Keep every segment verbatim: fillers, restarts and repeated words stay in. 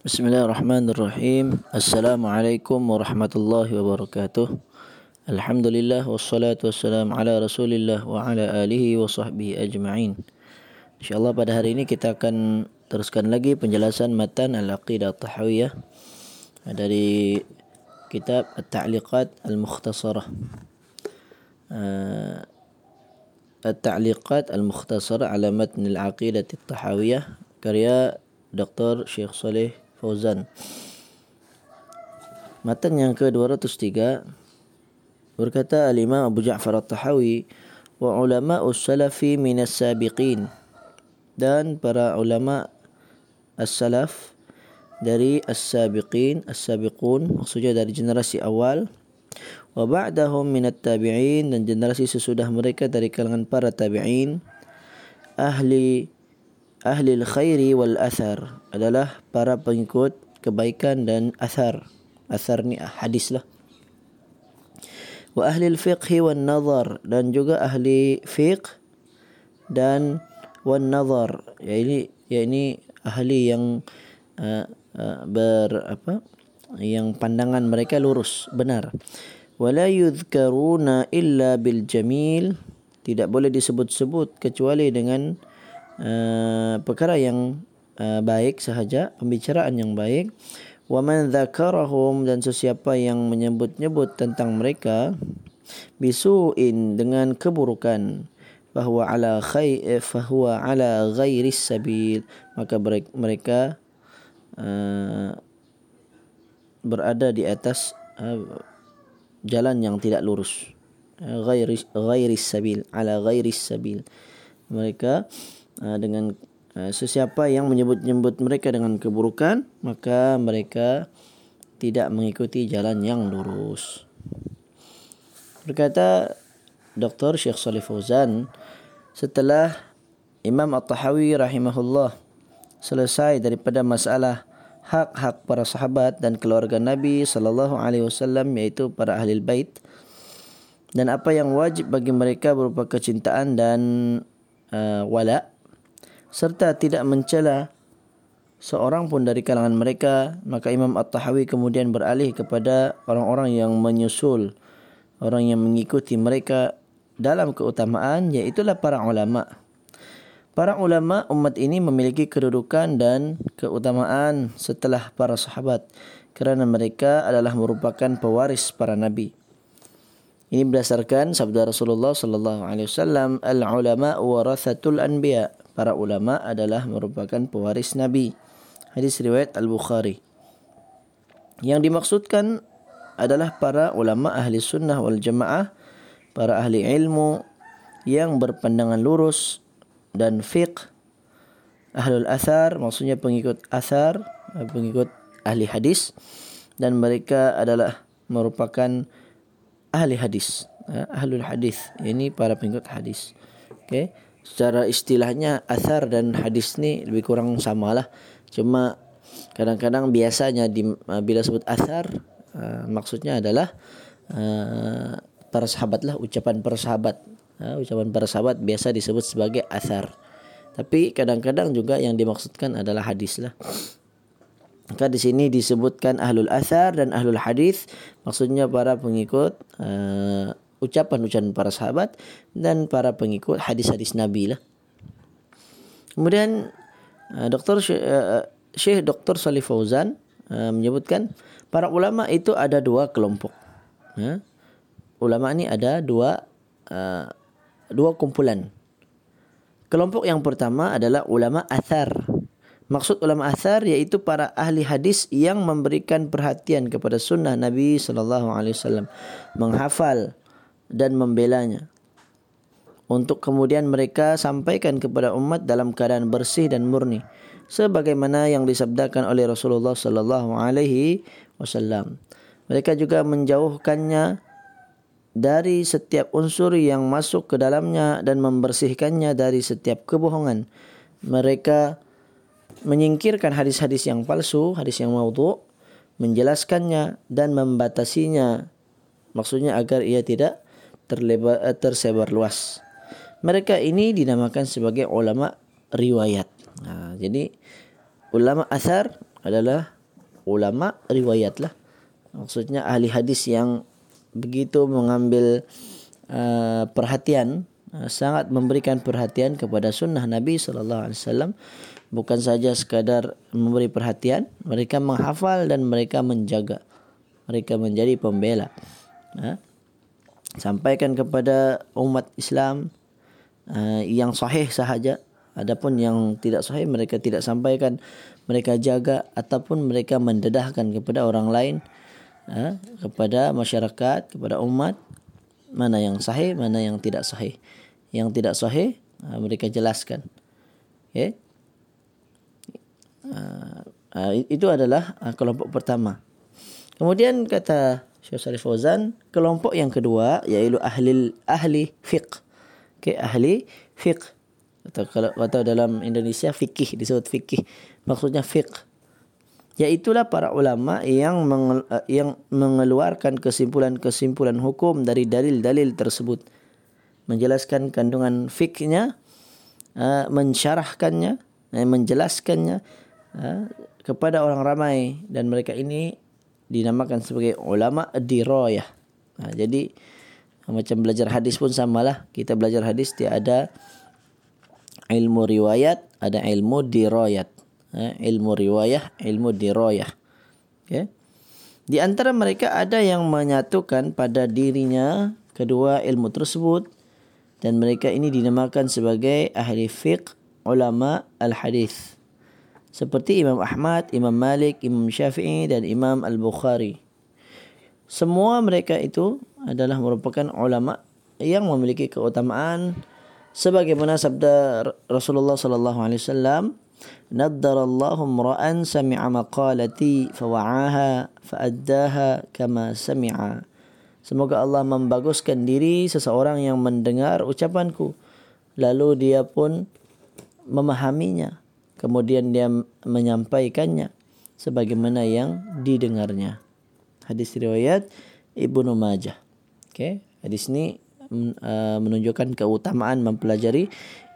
Bismillahirrahmanirrahim. Assalamualaikum warahmatullahi wabarakatuh. Alhamdulillah wassalatu wassalamu ala Rasulillah wa ala alihi wa sahbihi ajma'in. InsyaAllah pada hari ini kita akan teruskan lagi penjelasan matan al-aqidat tahawiyah dari kitab Al-Ta'liqat al-Mukhtasarah. Uh, Al-Ta'liqat al-Mukhtasarah ala matan al-aqidat tahawiyah karya Doktor Sheikh Saleh Fauzan. Matan yang ke dua ratus tiga berkata Al-Imam Abu Ja'far Al-Tahawi wa ulama'us salafi minas sabiqin, dan para ulama as-salaf dari as-sabiqin, as-sabiqun maksudnya dari generasi awal, wa ba'dahum minat tabi'in, dan generasi sesudah mereka dari kalangan para tabi'in, ahli ahli al-khairi wal-athar, adalah para pengikut kebaikan dan athar. Athar ni hadis lah. Wa ahli al-fiqhi wal-nazar, dan juga ahli fiqh dan wal-nazar, yakni yakni ahli yang uh, uh, ber apa yang pandangan mereka lurus benar. Wala yudhkaruna illa bil jamil, tidak boleh disebut-sebut kecuali dengan Uh, perkara yang uh, baik sahaja, pembicaraan yang baik. Wa man dzakarahum, dan sesiapa yang menyebut-nyebut tentang mereka bisu'in, dengan keburukan, bahwa ala khair fahuwa ala ghairis sabil, maka mereka uh, berada di atas uh, jalan yang tidak lurus. Ghairis ghairis sabil, ala ghairis sabil, mereka dengan sesiapa yang menyebut-nyebut mereka dengan keburukan, maka mereka tidak mengikuti jalan yang lurus. Berkata Doktor Sheikh Saleh Fauzan, setelah Imam At-Tahawi rahimahullah selesai daripada masalah hak-hak para sahabat dan keluarga Nabi sallallahu alaihi wasallam, iaitu para ahlil bait, dan apa yang wajib bagi mereka berupa kecintaan dan uh, wala, serta tidak mencela seorang pun dari kalangan mereka, maka Imam At-Tahawi kemudian beralih kepada orang-orang yang menyusul, orang yang mengikuti mereka dalam keutamaan, iaitulah para ulama. Para ulama umat ini memiliki kedudukan dan keutamaan setelah para sahabat, kerana mereka adalah merupakan pewaris para nabi. Ini berdasarkan sabda Rasulullah sallallahu alaihi wasallam, al-ulama warathatul anbiya, para ulama adalah merupakan pewaris nabi. Hadis riwayat Al-Bukhari. Yang dimaksudkan adalah para ulama ahli sunnah wal jamaah, para ahli ilmu yang berpandangan lurus dan fiqh, ahlul athar maksudnya pengikut athar, pengikut ahli hadis, dan mereka adalah merupakan ahli hadis, ahlul hadis, ini para pengikut hadis. Okey, secara istilahnya athar dan hadis ni lebih kurang samalah, cuma kadang-kadang biasanya di, bila sebut athar uh, maksudnya adalah uh, para sahabat lah, ucapan para sahabat. Uh, ucapan para sahabat biasa disebut sebagai athar, tapi kadang-kadang juga yang dimaksudkan adalah hadis lah. Maka di sini disebutkan ahlul athar dan ahlul hadis, maksudnya para pengikut uh, ucapan-ucapan para sahabat dan para pengikut hadis-hadis Nabi lah. Kemudian uh, Doktor Syekh, uh, Syekh Doktor Saleh Fauzan uh, menyebutkan para ulama itu ada dua kelompok. Huh? Ulama ni ada dua uh, dua kumpulan. Kelompok yang pertama adalah ulama athar. Maksud ulama athar iaitu para ahli hadis yang memberikan perhatian kepada sunnah Nabi sallallahu alaihi wasallam, menghafal dan membelanya, untuk kemudian mereka sampaikan kepada umat dalam keadaan bersih dan murni, sebagaimana yang disabdakan oleh Rasulullah sallallahu alaihi wasallam. Mereka juga menjauhkannya dari setiap unsur yang masuk ke dalamnya dan membersihkannya dari setiap kebohongan. Mereka menyingkirkan hadis-hadis yang palsu, hadis yang maudhu', menjelaskannya dan membatasinya, maksudnya agar ia tidak terlebar, tersebar luas. Mereka ini dinamakan sebagai ulama riwayat. Nah, jadi ulama athar adalah ulama riwayat lah. Maksudnya ahli hadis yang begitu mengambil uh, perhatian, uh, sangat memberikan perhatian kepada sunnah Nabi sallallahu alaihi wasallam. Bukan saja sekadar memberi perhatian, mereka menghafal dan mereka menjaga. Mereka menjadi pembela. Ha? Sampaikan kepada umat Islam uh, yang sahih sahaja. Adapun yang tidak sahih mereka tidak sampaikan, mereka jaga ataupun mereka mendedahkan kepada orang lain. Ha? Kepada masyarakat, kepada umat, mana yang sahih, mana yang tidak sahih. Yang tidak sahih ha, mereka jelaskan. Okay. Ha, ha, itu adalah ha, kelompok pertama. Kemudian kata Syekh Saleh Fauzan, kelompok yang kedua iaitu ahli ahli fiqh. Okay, ahli fiqh. Atau kalau atau dalam Indonesia fikih, disebut fikih. Maksudnya fiqh. Iaitulah para ulama yang yang mengeluarkan kesimpulan-kesimpulan hukum dari dalil-dalil tersebut, menjelaskan kandungan fikihnya, mensyarahkannya, menjelaskannya kepada orang ramai, dan mereka ini dinamakan sebagai ulama dirayah. Jadi macam belajar hadis pun samalah, kita belajar hadis dia ada ilmu riwayat, ada ilmu dirayat. Ha, ilmu riwayah, ilmu dirayah. Okay. Di antara mereka ada yang menyatukan pada dirinya kedua ilmu tersebut, dan mereka ini dinamakan sebagai ahli fiqh, ulama al-hadis. Seperti Imam Ahmad, Imam Malik, Imam Syafi'i dan Imam Al-Bukhari. Semua mereka itu adalah merupakan ulama yang memiliki keutamaan sebagaimana sabda Rasulullah sallallahu alaihi wasallam, naddarallahu imra'an sami'a maqalati fawa'aha fa'addaha kama sami'a. Semoga Allah membaguskan diri seseorang yang mendengar ucapanku, lalu dia pun memahaminya, kemudian dia menyampaikannya sebagaimana yang didengarnya. Hadis riwayat Ibnu Majah. Okey, hadis ni menunjukkan keutamaan mempelajari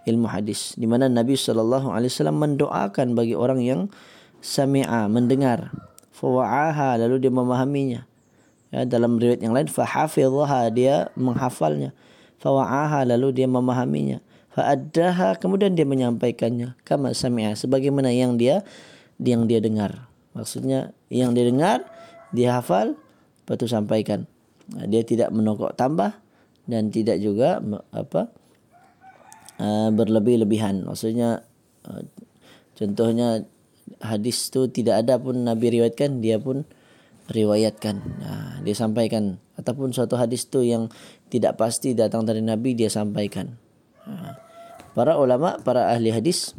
ilmu hadis, di mana Nabi sallallahu alaihi wasallam mendoakan bagi orang yang sami'a, mendengar, fawa'aha, lalu dia memahaminya. Ya, dalam riwayat yang lain, fahafidhaha, dia menghafalnya, fawa'aha, lalu dia memahaminya, fa'addaha, kemudian dia menyampaikannya, kama sami'a, sebagaimana yang dia yang dia dengar. Maksudnya yang dia dengar dia hafal, lepas itu sampaikan. Dia tidak menokok tambah dan tidak juga apa Uh, berlebih-lebihan. Maksudnya uh, contohnya hadis tu tidak ada pun Nabi riwayatkan, dia pun riwayatkan, nah, dia sampaikan. Ataupun suatu hadis tu yang tidak pasti datang dari Nabi, dia sampaikan. uh, Para ulama, para ahli hadis,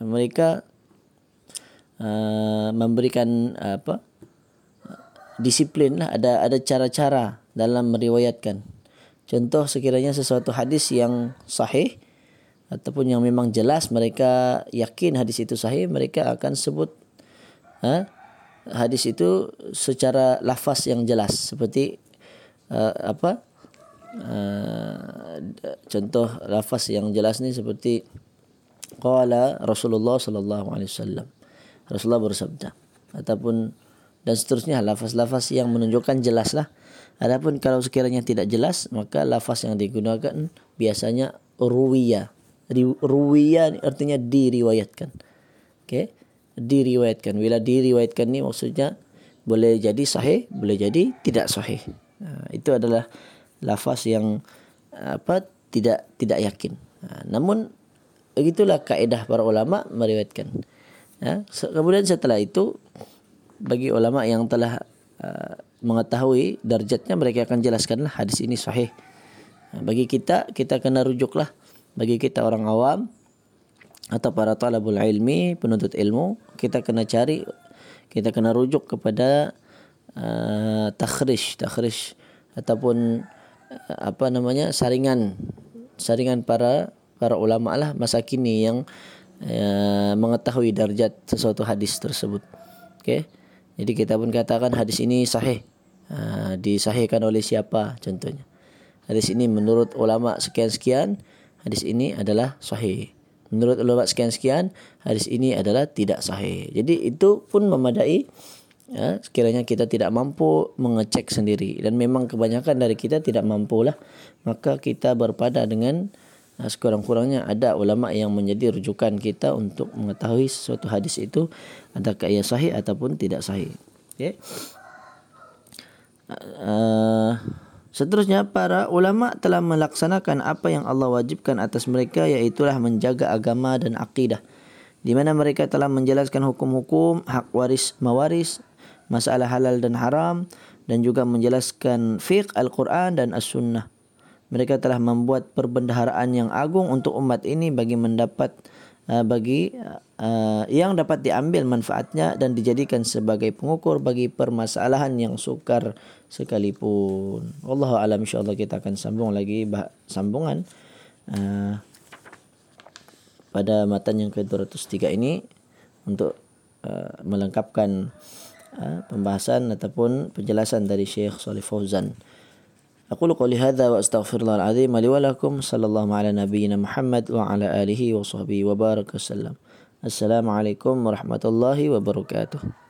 mereka uh, memberikan uh, apa disiplin lah, ada, ada cara-cara dalam meriwayatkan. Contoh, sekiranya sesuatu hadis yang sahih ataupun yang memang jelas mereka yakin hadis itu sahih, mereka akan sebut ha, hadis itu secara lafaz yang jelas. Seperti uh, apa uh, contoh lafaz yang jelas ni seperti qala Rasulullah sallallahu alaihi wasallam, Rasulullah bersabda, ataupun dan seterusnya, lafaz-lafaz yang menunjukkan jelaslah. Adapun kalau sekiranya tidak jelas, maka lafaz yang digunakan biasanya ruwiyah. Ruwiyah artinya diriwayatkan. Okey, diriwayatkan. Bila diriwayatkan ni maksudnya boleh jadi sahih, boleh jadi tidak sahih. Ha, itu adalah lafaz yang apa tidak tidak yakin. Ha, namun begitulah kaedah para ulama meriwayatkan. Ha, kemudian setelah itu, bagi ulama yang telah uh, mengetahui darjatnya, mereka akan jelaskanlah hadis ini sahih. Bagi kita, kita kena rujuklah. Bagi kita orang awam atau para talabul ilmi, penuntut ilmu, kita kena cari, kita kena rujuk kepada uh, takhrij, takhrij ataupun uh, apa namanya saringan, saringan para para ulama lah masa kini yang uh, mengetahui darjat sesuatu hadis tersebut. Okey. Jadi kita pun katakan hadis ini sahih. Ha, disahihkan oleh siapa contohnya. Hadis ini menurut ulama sekian-sekian, hadis ini adalah sahih. menurut ulama sekian-sekian, hadis ini adalah tidak sahih. Jadi itu pun memadai ya, sekiranya kita tidak mampu mengecek sendiri. Dan memang kebanyakan dari kita tidak mampulah, maka kita berpada dengan sekurang-kurangnya ada ulama yang menjadi rujukan kita untuk mengetahui suatu hadis itu adakah ia sahih ataupun tidak sahih. Okay. Uh, seterusnya, para ulama telah melaksanakan apa yang Allah wajibkan atas mereka, iaitulah menjaga agama dan akidah, di mana mereka telah menjelaskan hukum-hukum, hak waris mewaris, masalah halal dan haram, dan juga menjelaskan fiqh Al-Quran dan As-Sunnah. Mereka telah membuat perbendaharaan yang agung untuk umat ini bagi mendapat uh, bagi uh, yang dapat diambil manfaatnya dan dijadikan sebagai pengukur bagi permasalahan yang sukar sekalipun. Wallahu a'lam, insyaallah kita akan sambung lagi bah- sambungan uh, pada matan yang ke dua ratus tiga ini untuk uh, melengkapkan uh, pembahasan ataupun penjelasan dari Syekh Saleh Fauzan. أقول قولي هذا وأستغفر الله العظيم لي ولكم صلى الله على نبينا محمد وعلى آله وصحبه وبارك وسلم السلام عليكم ورحمة الله وبركاته